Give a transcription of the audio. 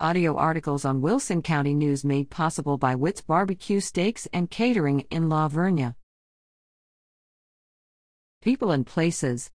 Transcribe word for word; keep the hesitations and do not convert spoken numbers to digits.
Audio articles on Wilson County News made possible by Witz Barbecue Steaks and Catering in La Vernia. People and Places.